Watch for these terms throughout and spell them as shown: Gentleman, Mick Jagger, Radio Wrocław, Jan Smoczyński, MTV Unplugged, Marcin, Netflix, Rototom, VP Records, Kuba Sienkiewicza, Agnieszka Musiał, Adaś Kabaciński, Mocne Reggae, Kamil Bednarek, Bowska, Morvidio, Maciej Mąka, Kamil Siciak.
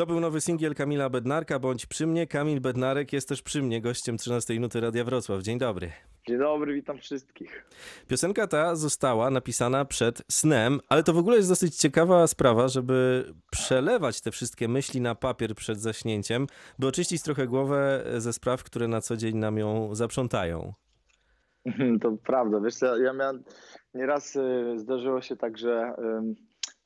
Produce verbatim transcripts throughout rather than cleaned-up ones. To był nowy singiel Kamila Bednarka, Bądź przy mnie. Kamil Bednarek jest też przy mnie, gościem trzynastej Minuty Radia Wrocław. Dzień dobry. Dzień dobry, witam wszystkich. Piosenka ta została napisana przed snem, ale to w ogóle jest dosyć ciekawa sprawa, żeby przelewać te wszystkie myśli na papier przed zaśnięciem, by oczyścić trochę głowę ze spraw, które na co dzień nam ją zaprzątają. To prawda, wiesz co, ja miałem, nieraz zdarzyło się tak, że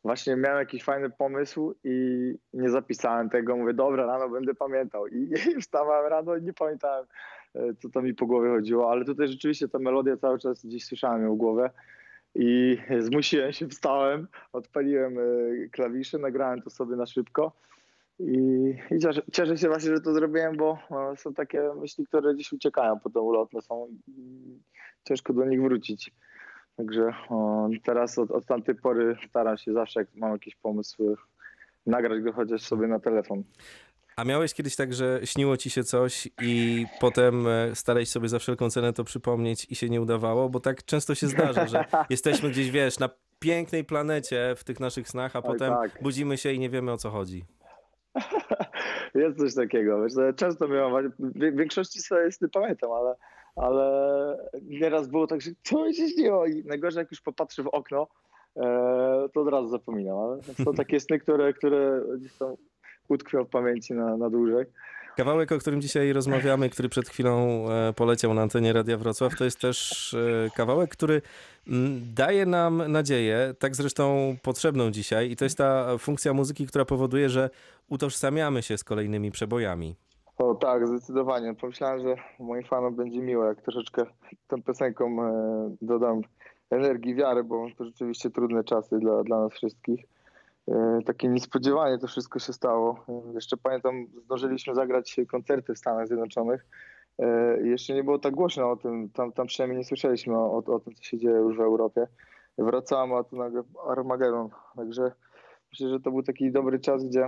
właśnie miałem jakiś fajny pomysł i nie zapisałem tego, mówię, dobra, rano będę pamiętał i wstawałem rano i nie pamiętałem, co to mi po głowie chodziło, ale tutaj rzeczywiście ta melodia cały czas gdzieś słyszałem ją w głowie i zmusiłem się, wstałem, odpaliłem klawisze, nagrałem to sobie na szybko i, i cieszę, cieszę się właśnie, że to zrobiłem, bo są takie myśli, które gdzieś uciekają potem ulotne są i ciężko do nich wrócić. Także o, teraz od, od tamtej pory staram się zawsze, jak mam jakieś pomysły, nagrać go chociaż sobie na telefon. A miałeś kiedyś tak, że śniło ci się coś i potem starałeś sobie za wszelką cenę to przypomnieć i się nie udawało? Bo tak często się zdarza, że jesteśmy gdzieś, wiesz, na pięknej planecie w tych naszych snach, a Oj, potem tak. budzimy się i nie wiemy, o co chodzi. Jest coś takiego. Wiesz, często miałem, w większości sobie nie pamiętam, ale, ale nieraz było tak, że to mi się śniło i najgorzej, jak już popatrzę w okno, to od razu zapominam. Ale są takie sny, które, które są... utkwiał w pamięci na, na dłużej. Kawałek, o którym dzisiaj rozmawiamy, który przed chwilą poleciał na antenie Radia Wrocław, to jest też kawałek, który daje nam nadzieję, tak zresztą potrzebną dzisiaj, i to jest ta funkcja muzyki, która powoduje, że utożsamiamy się z kolejnymi przebojami. O tak, zdecydowanie. Pomyślałem, że moim fanom będzie miło, jak troszeczkę tą piosenką dodam energii, wiary, bo to rzeczywiście trudne czasy dla, dla nas wszystkich. Takie niespodziewanie to wszystko się stało. Jeszcze pamiętam, zdążyliśmy zagrać koncerty w Stanach Zjednoczonych. Jeszcze nie było tak głośno o tym, tam, tam przynajmniej nie słyszeliśmy o, o tym, co się dzieje już w Europie. Wracałem, a tu nagle Armagedon. Także myślę, że to był taki dobry czas, gdzie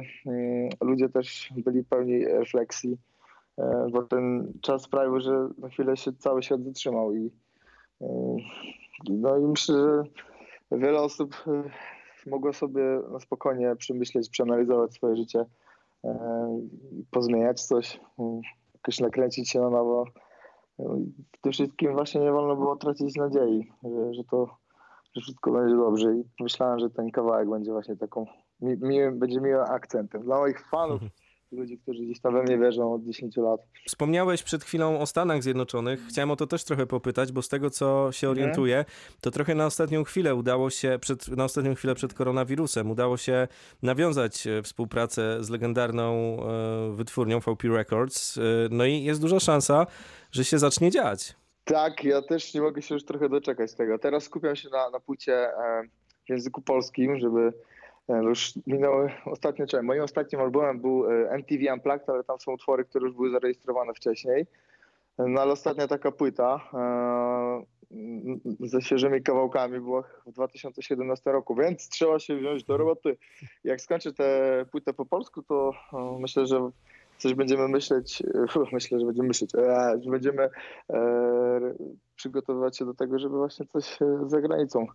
ludzie też byli pełni refleksji, bo ten czas sprawił, że na chwilę się cały świat zatrzymał. I, no i myślę, że wiele osób mogło sobie na spokojnie przemyśleć, przeanalizować swoje życie, pozmieniać coś, jakoś nakręcić się na nowo. W tym wszystkim właśnie nie wolno było tracić nadziei, że, że to że wszystko będzie dobrze. I myślałem, że ten kawałek będzie właśnie taką, mi, mi, będzie miłym akcentem dla moich fanów, ludzi, którzy gdzieś tam we mnie wierzą od dziesięciu lat. Wspomniałeś przed chwilą o Stanach Zjednoczonych. Chciałem o to też trochę popytać, bo z tego, co się orientuję, to trochę na ostatnią chwilę udało się, przed, na ostatnią chwilę przed koronawirusem, udało się nawiązać współpracę z legendarną wytwórnią V P Records. No i jest duża szansa, że się zacznie dziać. Tak, ja też nie mogę się już trochę doczekać tego. Teraz skupiam się na, na płycie w języku polskim, żeby... Już minęły ostatnie czasy. Moim ostatnim albumem był M T V Unplugged, ale tam są utwory, które już były zarejestrowane wcześniej. No ale ostatnia taka płyta ze świeżymi kawałkami była w dwa tysiące siedemnastym roku, więc trzeba się wziąć do roboty. Jak skończę tę płytę po polsku, to myślę, że coś będziemy myśleć, myślę, że będziemy myśleć, że będziemy przygotowywać się do tego, żeby właśnie coś za granicą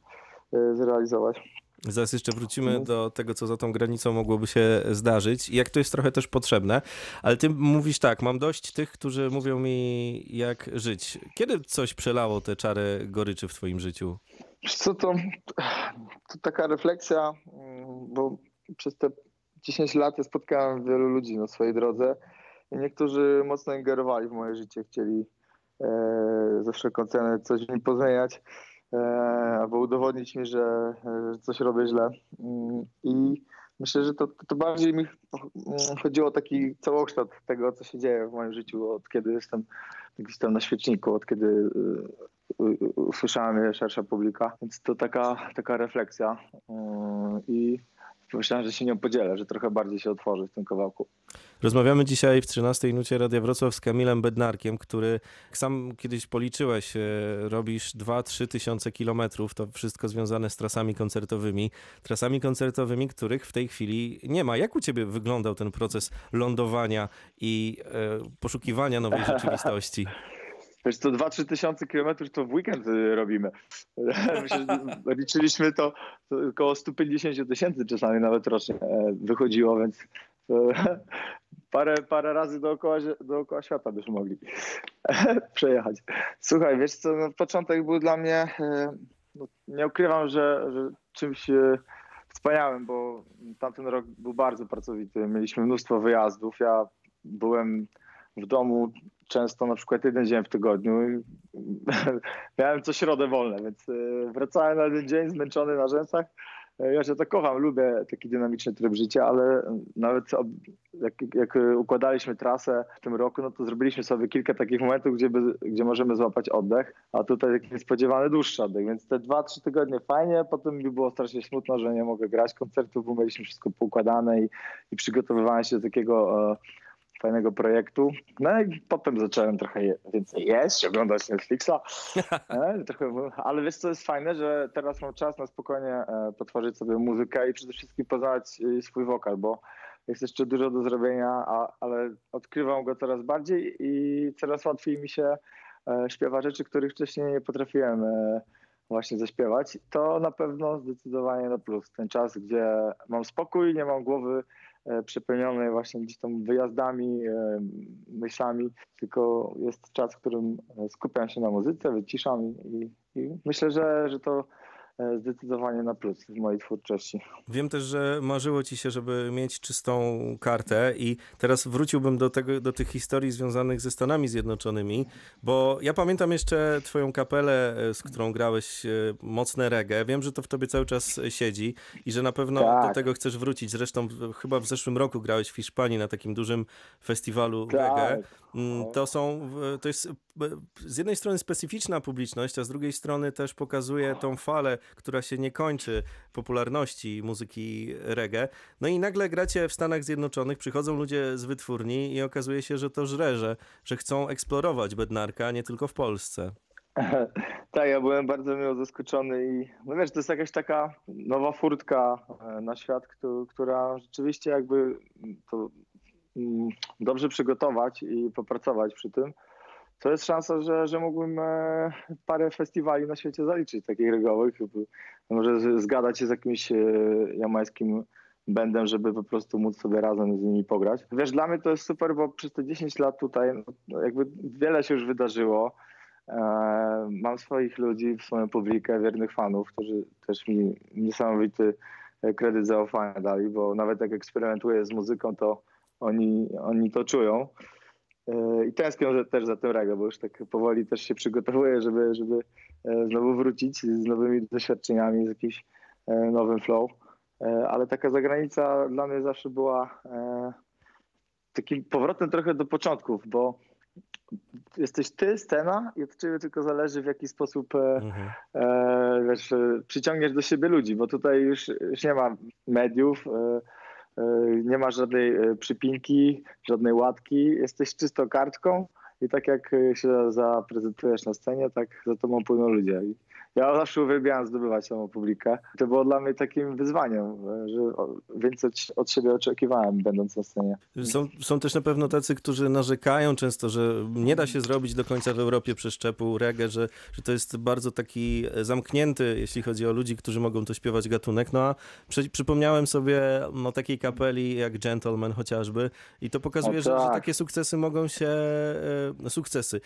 zrealizować. Zaraz jeszcze wrócimy do tego, co za tą granicą mogłoby się zdarzyć i jak to jest trochę też potrzebne, ale ty mówisz tak, mam dość tych, którzy mówią mi, jak żyć. Kiedy coś przelało te czary goryczy w twoim życiu? Co to, to taka refleksja, bo przez te dziesięć lat ja spotkałem wielu ludzi na swojej drodze i niektórzy mocno ingerowali w moje życie, chcieli e, za wszelką cenę coś mi pozmieniać, albo udowodnić mi, że coś robię źle. I myślę, że to, to bardziej mi chodziło o taki całokształt tego, co się dzieje w moim życiu, od kiedy jestem gdzieś tam na świeczniku, od kiedy usłyszała mnie szersza publika. Więc to taka, taka refleksja i myślałem, że się nią podzielę, że trochę bardziej się otworzy w tym kawałku. Rozmawiamy dzisiaj w trzynastej Minucie Radia Wrocław z Kamilem Bednarkiem, który, jak sam kiedyś policzyłeś, robisz dwa trzy tysiące kilometrów, to wszystko związane z trasami koncertowymi. Trasami koncertowymi, których w tej chwili nie ma. Jak u ciebie wyglądał ten proces lądowania i e, poszukiwania nowej rzeczywistości? Wiesz co, dwa trzy tysiące kilometrów to w weekend robimy. Liczyliśmy to, to około stu pięćdziesięciu tysięcy czasami nawet rocznie wychodziło, więc Parę, parę razy dookoła, dookoła świata byśmy mogli przejechać. Słuchaj, wiesz co, no, początek był dla mnie, no, nie ukrywam, że, że czymś wspaniałym, bo tamten rok był bardzo pracowity. Mieliśmy mnóstwo wyjazdów. Ja byłem w domu często na przykład jeden dzień w tygodniu i miałem co środę wolne, więc wracałem na jeden dzień zmęczony na rzęsach. Ja się to kocham, lubię taki dynamiczny tryb życia, ale nawet jak, jak układaliśmy trasę w tym roku, no to zrobiliśmy sobie kilka takich momentów, gdzie, gdzie możemy złapać oddech, a tutaj taki niespodziewany dłuższy oddech, więc te dwa, trzy tygodnie fajnie, potem mi było strasznie smutno, że nie mogę grać koncertów, bo mieliśmy wszystko poukładane i, i przygotowywałem się do takiego e, fajnego projektu. No i potem zacząłem trochę je, więcej jeść, oglądać Netflixa. E, trochę, ale wiesz co jest fajne, że teraz mam czas na spokojnie e, potworzyć sobie muzykę i przede wszystkim poznać e, swój wokal, bo jest jeszcze dużo do zrobienia, a, ale odkrywam go coraz bardziej i coraz łatwiej mi się e, śpiewa rzeczy, których wcześniej nie potrafiłem e, właśnie zaśpiewać. To na pewno zdecydowanie na plus. Ten czas, gdzie mam spokój, nie mam głowy przepełnionej właśnie gdzieś tam wyjazdami, myślami, tylko jest czas, w którym skupiam się na muzyce, wyciszam i, i myślę, że, że to zdecydowanie na plus w mojej twórczości. Wiem też, że marzyło ci się, żeby mieć czystą kartę i teraz wróciłbym do tego, do tych historii związanych ze Stanami Zjednoczonymi, bo ja pamiętam jeszcze twoją kapelę, z którą grałeś Mocne Reggae. Wiem, że to w tobie cały czas siedzi i że na pewno tak. do tego chcesz wrócić. Zresztą chyba w zeszłym roku grałeś w Hiszpanii na takim dużym festiwalu tak. reggae. To są, to jest z jednej strony specyficzna publiczność, a z drugiej strony też pokazuje tą falę, która się nie kończy, popularności muzyki reggae. No i nagle gracie w Stanach Zjednoczonych, przychodzą ludzie z wytwórni i okazuje się, że to żre, że, że chcą eksplorować Bednarka nie tylko w Polsce. Tak, ja byłem bardzo miło zaskoczony i no wiesz, to jest jakaś taka nowa furtka na świat, która rzeczywiście jakby to dobrze przygotować i popracować przy tym. To jest szansa, że, że mógłbym parę festiwali na świecie zaliczyć, takich reggae'owych. Może zgadać się z jakimś jamańskim bandem, żeby po prostu móc sobie razem z nimi pograć. Wiesz, dla mnie to jest super, bo przez te dziesięć lat tutaj jakby wiele się już wydarzyło. Mam swoich ludzi, swoją publikę, wiernych fanów, którzy też mi niesamowity kredyt zaufania dali, bo nawet jak eksperymentuję z muzyką, to oni, oni to czują. I tęsknię też za tym reggae, bo już tak powoli też się przygotowuję, żeby, żeby znowu wrócić z nowymi doświadczeniami, z jakimś nowym flow. Ale taka zagranica dla mnie zawsze była takim powrotem trochę do początków, bo jesteś ty, scena i od ciebie tylko zależy, w jaki sposób mhm. wiesz, przyciągniesz do siebie ludzi, bo tutaj już, już nie ma mediów, nie ma żadnej przypinki, żadnej łatki, jesteś czysto kartką i tak jak się zaprezentujesz na scenie, tak za tobą płyną ludzie. Ja zawsze uwielbiałem zdobywać samą publikę. To było dla mnie takim wyzwaniem, że więcej od siebie oczekiwałem, będąc na scenie. Są, są też na pewno tacy, którzy narzekają często, że nie da się zrobić do końca w Europie przeszczepu reggae, że, że to jest bardzo taki zamknięty, jeśli chodzi o ludzi, którzy mogą to śpiewać, gatunek. No a przy, przypomniałem sobie o takiej kapeli jak Gentleman chociażby i to pokazuje, no tak. że, że takie sukcesy mogą się... Sukcesy,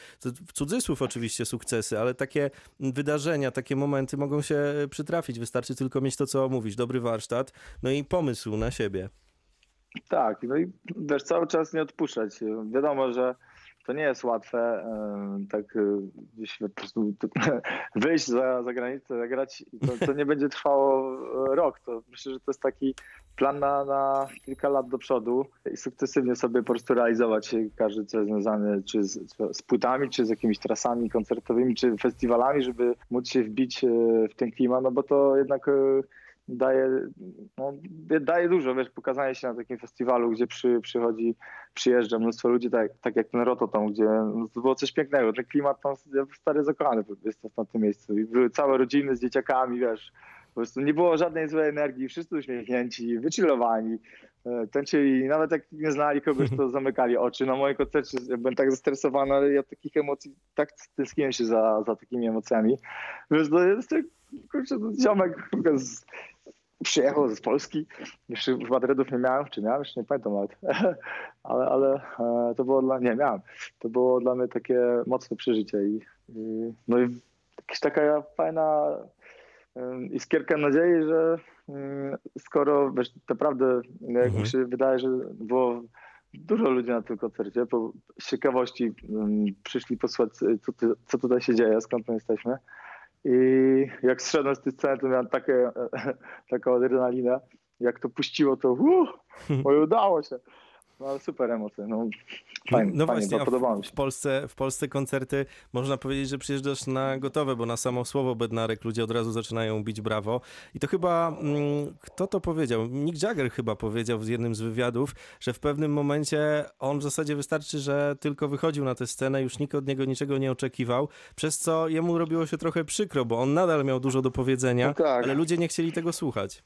w cudzysłów oczywiście sukcesy, ale takie wydarzenia, takie momenty mogą się przytrafić. Wystarczy tylko mieć to, co mówisz, dobry warsztat, no i pomysł na siebie. Tak, no i też cały czas nie odpuszczać. Wiadomo, że to nie jest łatwe tak gdzieś po prostu wyjść za, za granicę, zagrać. To, to nie będzie trwało rok. To myślę, że to jest taki plan na, na kilka lat do przodu i sukcesywnie sobie po prostu realizować każdy cel związany czy z, z płytami, czy z jakimiś trasami koncertowymi, czy festiwalami, żeby móc się wbić w ten klimat, no bo to jednak daje, no, daje dużo. Wiesz, pokazanie się na takim festiwalu, gdzie przy, przychodzi, przyjeżdża mnóstwo ludzi, tak, tak jak ten Rototom, gdzie no, to było coś pięknego. Ten klimat tam, stary, zakochany jestem na tym miejscu. I były całe rodziny z dzieciakami, wiesz. Po prostu nie było żadnej złej energii, wszyscy uśmiechnięci, wychillowani, tańczyli, nawet jak nie znali kogoś, to zamykali oczy. Na moim koncercie byłem tak zestresowany, ale ja takich emocji, tak tęskniłem się za, za takimi emocjami. Wiesz, to jest kurczę, to ziomek z przyjechał z Polski. Jeszcze w Madrydów nie miałem, czy miałem, jeszcze nie pamiętam nawet. ale, ale to było dla mnie, miałem. To było dla mnie takie mocne przeżycie. I, i, no i jakaś taka fajna iskierka nadziei, że skoro, wiesz, naprawdę jak mi się wydaje, że było dużo ludzi na tym koncercie, bo z ciekawości przyszli posłuchać, co, co tutaj się dzieje, skąd my jesteśmy. I jak zszedłem z tej sceny, to miałem takie, taką adrenalinę. Jak to puściło, to uuu, udało się. No, ale super emocje. No, fajnie, no fajnie, właśnie, podobało mi się. W Polsce, w Polsce koncerty, można powiedzieć, że przyjeżdżasz na gotowe, bo na samo słowo Bednarek ludzie od razu zaczynają bić brawo. I to chyba, kto to powiedział? Mick Jagger chyba powiedział w jednym z wywiadów, że w pewnym momencie on w zasadzie wystarczy, że tylko wychodził na tę scenę, już nikt od niego niczego nie oczekiwał, przez co jemu robiło się trochę przykro, bo on nadal miał dużo do powiedzenia, no tak, ale ludzie nie chcieli tego słuchać.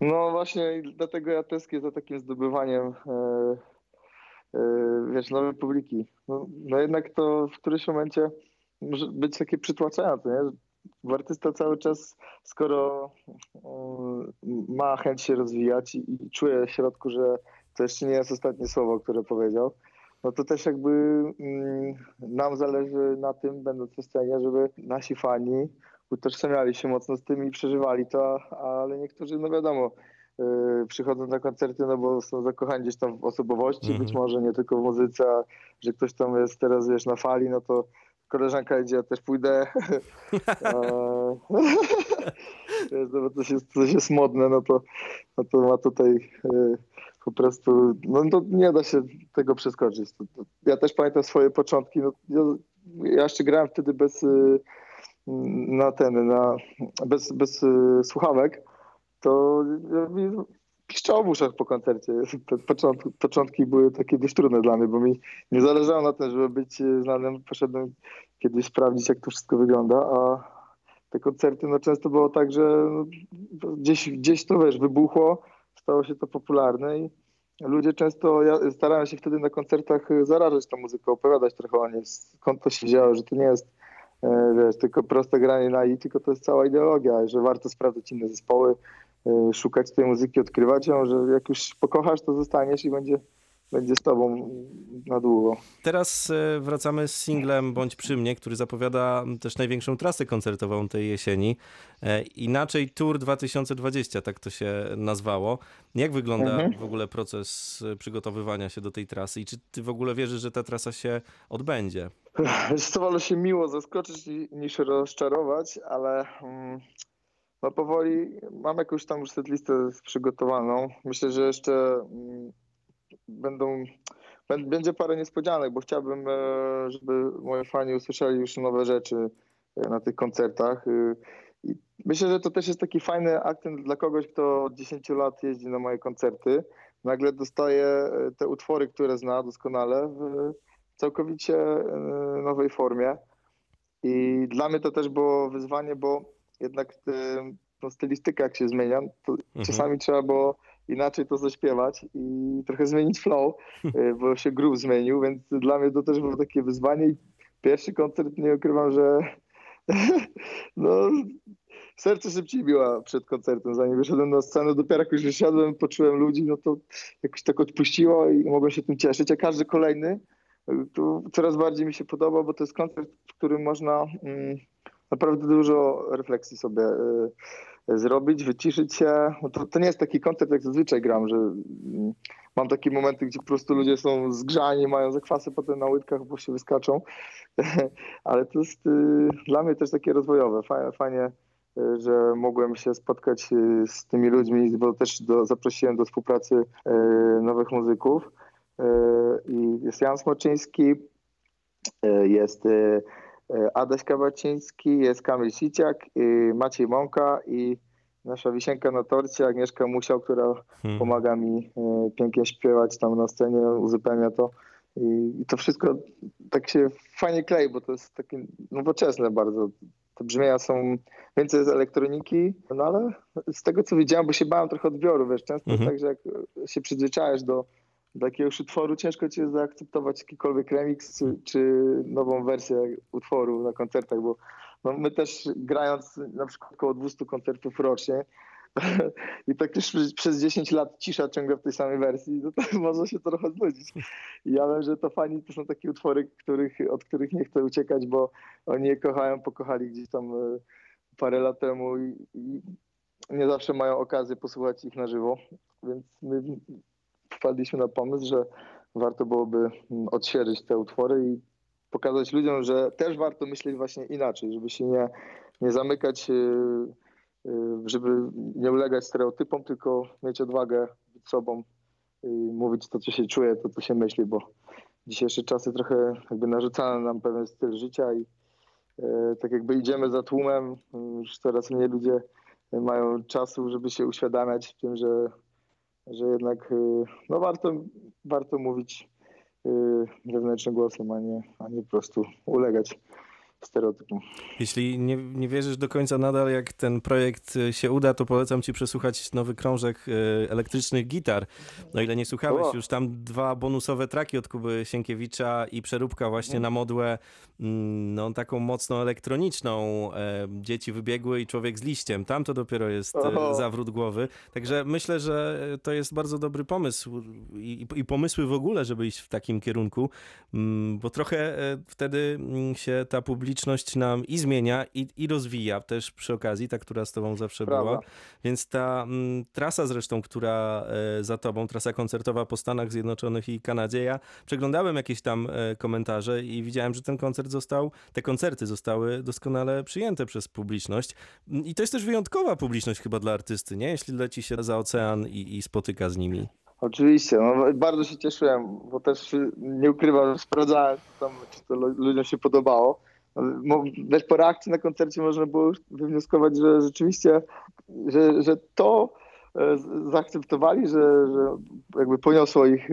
No właśnie, dlatego ja tęsknię za takim zdobywaniem yy, yy, wiesz, nowej publiki. No, no jednak to w którymś momencie może być takie przytłaczające, nie? Bo artysta cały czas, skoro yy, ma chęć się rozwijać i, i czuje w środku, że to jeszcze nie jest ostatnie słowo, które powiedział, no to też jakby yy, nam zależy na tym, będąc na scenie, żeby nasi fani utożsamiali się mocno z tym i przeżywali to, ale niektórzy, no wiadomo, yy, przychodzą na koncerty, no bo są zakochani gdzieś tam w osobowości, mm-hmm. być może nie tylko w muzyce, a że ktoś tam jest teraz, wiesz, na fali, no to koleżanka idzie, ja też pójdę. Wiesz, no bo coś jest, coś jest modne, no to, no to ma tutaj yy, po prostu, no to nie da się tego przeskoczyć. To, to, ja też pamiętam swoje początki, no ja, ja jeszcze grałem wtedy bez... Yy, na ten, na, bez, bez y, słuchawek, to mi piszczało w uszach po koncercie. Te początki, początki były takie dość trudne dla mnie, bo mi nie zależało na tym, żeby być znanym. Poszedłem kiedyś sprawdzić, jak to wszystko wygląda, a te koncerty, no często było tak, że gdzieś, gdzieś to, wiesz, wybuchło, stało się to popularne i ludzie często, ja starałem się wtedy na koncertach zarażać tą muzykę, opowiadać trochę o niej, skąd to się działo, że to nie jest, wiesz, tylko proste granie na i, tylko to jest cała ideologia, że warto sprawdzać inne zespoły, szukać tej muzyki, odkrywać ją, że jak już pokochasz, to zostaniesz i będzie, będzie z tobą na długo. Teraz wracamy z singlem Bądź przy mnie, który zapowiada też największą trasę koncertową tej jesieni. Inaczej Tour dwa tysiące dwadzieścia, tak to się nazwało. Jak wygląda mhm. w ogóle proces przygotowywania się do tej trasy i czy ty w ogóle wierzysz, że ta trasa się odbędzie? Wiesz co, wolę się miło zaskoczyć niż rozczarować, ale no powoli mam jakąś tam już setlistę przygotowaną. Myślę, że jeszcze będą, będzie parę niespodzianek, bo chciałbym, żeby moi fani usłyszeli już nowe rzeczy na tych koncertach. I myślę, że to też jest taki fajny akcent dla kogoś, kto od dziesięciu lat jeździ na moje koncerty. Nagle dostaje te utwory, które zna doskonale, w całkowicie nowej formie i dla mnie to też było wyzwanie, bo jednak no, stylistyka jak się zmienia, to mhm. czasami trzeba było inaczej to zaśpiewać i trochę zmienić flow, bo się groove zmienił, więc dla mnie to też było takie wyzwanie i pierwszy koncert, nie ukrywam, że no, serce szybciej biło przed koncertem, zanim wyszedłem na scenę, dopiero jak już wysiadłem, poczułem ludzi, no to jakoś tak odpuściło i mogłem się tym cieszyć, a każdy kolejny to coraz bardziej mi się podoba, bo to jest koncert, w którym można mm, naprawdę dużo refleksji sobie y, zrobić, wyciszyć się. No to, to nie jest taki koncert, jak zazwyczaj gram, że y, mam takie momenty, gdzie po prostu ludzie są zgrzani, mają zakwasy potem na łydkach, bo się wyskaczą. Ale to jest y, dla mnie też takie rozwojowe. Fajnie, fajnie y, że mogłem się spotkać y, z tymi ludźmi, bo też do, zaprosiłem do współpracy y, nowych muzyków. I jest Jan Smoczyński, jest Adaś Kabaciński, jest Kamil Siciak, Maciej Mąka i nasza wisienka na torcie Agnieszka Musiał, która hmm. pomaga mi pięknie śpiewać tam na scenie, uzupełnia to. I to wszystko tak się fajnie klei, bo to jest takie nowoczesne bardzo. Te brzmienia są, więcej jest elektroniki, no ale z tego co widziałem, bo się bałem trochę odbioru, wiesz, często hmm. jest tak, że jak się przyzwyczajasz do do jakiegoś utworu, ciężko ci jest zaakceptować jakikolwiek remix czy, czy nową wersję utworu na koncertach, bo no my też grając na przykład około dwieście koncertów rocznie, i praktycznie przez, przez dziesięć lat cisza ciągle w tej samej wersji, no to można się trochę znudzić. Ja wiem, że to fani to są takie utwory, których, od których nie chcę uciekać, bo oni je kochają, pokochali gdzieś tam parę lat temu i, i nie zawsze mają okazję posłuchać ich na żywo, więc my wpadliśmy na pomysł, że warto byłoby odświeżyć te utwory i pokazać ludziom, że też warto myśleć właśnie inaczej, żeby się nie, nie zamykać, żeby nie ulegać stereotypom, tylko mieć odwagę być sobą i mówić to, co się czuje, to, co się myśli, bo dzisiejsze czasy trochę jakby narzucają nam pewien styl życia i tak jakby idziemy za tłumem, już coraz mniej ludzie mają czasu, żeby się uświadamiać w tym, że, że jednak no warto, warto mówić wewnętrznym głosem, a nie, a nie po prostu ulegać stereotypom. Jeśli nie, nie wierzysz do końca nadal, jak ten projekt się uda, to polecam ci przesłuchać nowy krążek elektrycznych gitar. No ile nie słuchałeś, o. już tam dwa bonusowe traki od Kuby Sienkiewicza i przeróbka właśnie na modłę, no taką mocno elektroniczną, Dzieci wybiegły i Człowiek z liściem. Tam to dopiero jest o. zawrót głowy. Także myślę, że to jest bardzo dobry pomysł i, i pomysły w ogóle, żeby iść w takim kierunku, bo trochę wtedy się ta publiczność Publiczność nam i zmienia, i, i rozwija też przy okazji, ta, która z tobą zawsze Prawda. była. Więc ta m, trasa zresztą, która e, za tobą, trasa koncertowa po Stanach Zjednoczonych i Kanadzie, ja przeglądałem jakieś tam e, komentarze i widziałem, że ten koncert został, te koncerty zostały doskonale przyjęte przez publiczność. I to jest też wyjątkowa publiczność chyba dla artysty, nie? Jeśli leci się za ocean i, i spotyka z nimi. Oczywiście, no, bardzo się cieszyłem, bo też nie ukrywam, sprawdzałem, tam, czy to ludziom się podobało. Też po reakcji na koncercie można było wywnioskować, że rzeczywiście, że, że to zaakceptowali, że, że jakby poniosło ich,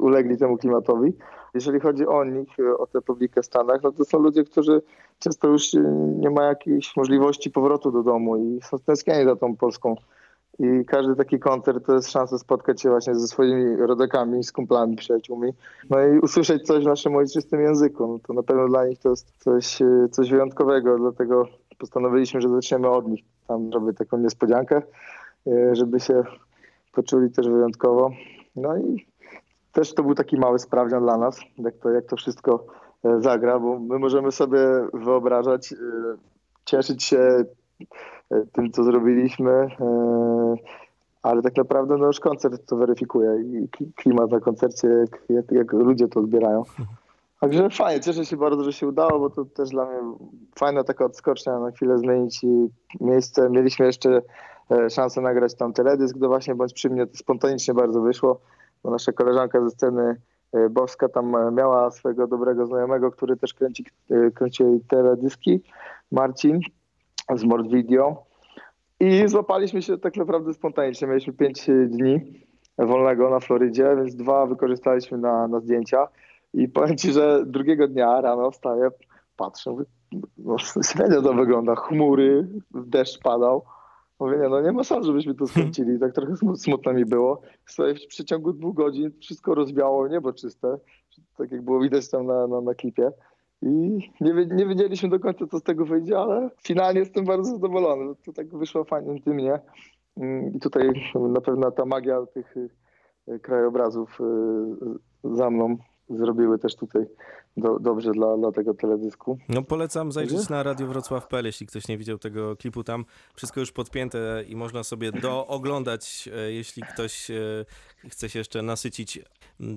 ulegli temu klimatowi. Jeżeli chodzi o nich, o tę publikę w Stanach, no to są ludzie, którzy często już nie mają jakiejś możliwości powrotu do domu i są tęsknieni za tą Polską. I każdy taki koncert to jest szansa spotkać się właśnie ze swoimi rodakami, z kumplami, przyjaciółmi. No i usłyszeć coś w naszym ojczystym języku. No to na pewno dla nich to jest coś, coś wyjątkowego, dlatego postanowiliśmy, że zaczniemy od nich. Tam robię taką niespodziankę, żeby się poczuli też wyjątkowo. No i też to był taki mały sprawdzian dla nas, jak to, jak to wszystko zagra, bo my możemy sobie wyobrażać, cieszyć się tym, co zrobiliśmy, ale tak naprawdę no już koncert to weryfikuje i klimat na koncercie, jak, jak ludzie to odbierają. Także fajnie, cieszę się bardzo, że się udało, bo to też dla mnie fajna taka odskocznia, na chwilę zmienić miejsce. Mieliśmy jeszcze szansę nagrać tam teledysk, gdy właśnie Bądź przy mnie, to spontanicznie bardzo wyszło, bo nasza koleżanka ze sceny Bowska tam miała swojego dobrego znajomego, który też kręci, kręci teledyski, Marcin z Morvidio i złapaliśmy się tak naprawdę spontanicznie. Mieliśmy pięć dni wolnego na Florydzie, więc dwa wykorzystaliśmy na, na zdjęcia i powiem ci, że drugiego dnia rano wstaję, patrzę, mówię, no średnio to wygląda, chmury, deszcz padał. Mówię, nie, no nie ma sensu, żebyśmy to skręcili, tak trochę smutno mi było. Sobie w przeciągu dwóch godzin wszystko rozwiało, niebo czyste, tak jak było widać tam na, na, na klipie. I nie, nie wiedzieliśmy do końca, co z tego wyjdzie, ale finalnie jestem bardzo zadowolony. To tak wyszło fajnie intymnie. I tutaj na pewno ta magia tych krajobrazów za mną zrobiły też tutaj do, dobrze dla, dla tego teledysku. No polecam zajrzeć na Radio Wrocław kropka p l, jeśli ktoś nie widział tego klipu. Tam wszystko już podpięte i można sobie dooglądać, jeśli ktoś chce się jeszcze nasycić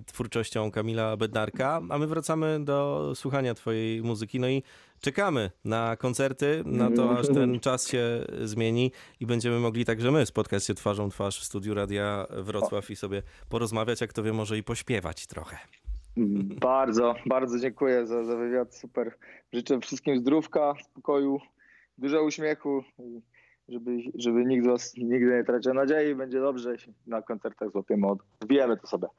twórczością Kamila Bednarka. A my wracamy do słuchania twojej muzyki. No i czekamy na koncerty, na to aż ten czas się zmieni i będziemy mogli także my spotkać się twarzą twarz w studiu Radia Wrocław i sobie porozmawiać, jak to wie, może i pośpiewać trochę. Bardzo, bardzo dziękuję za, za wywiad, super. Życzę wszystkim zdrówka, spokoju, dużo uśmiechu, żeby, żeby nikt z was nigdy nie tracił nadziei, będzie dobrze, jeśli na koncertach złapiemy, odbijemy to sobie.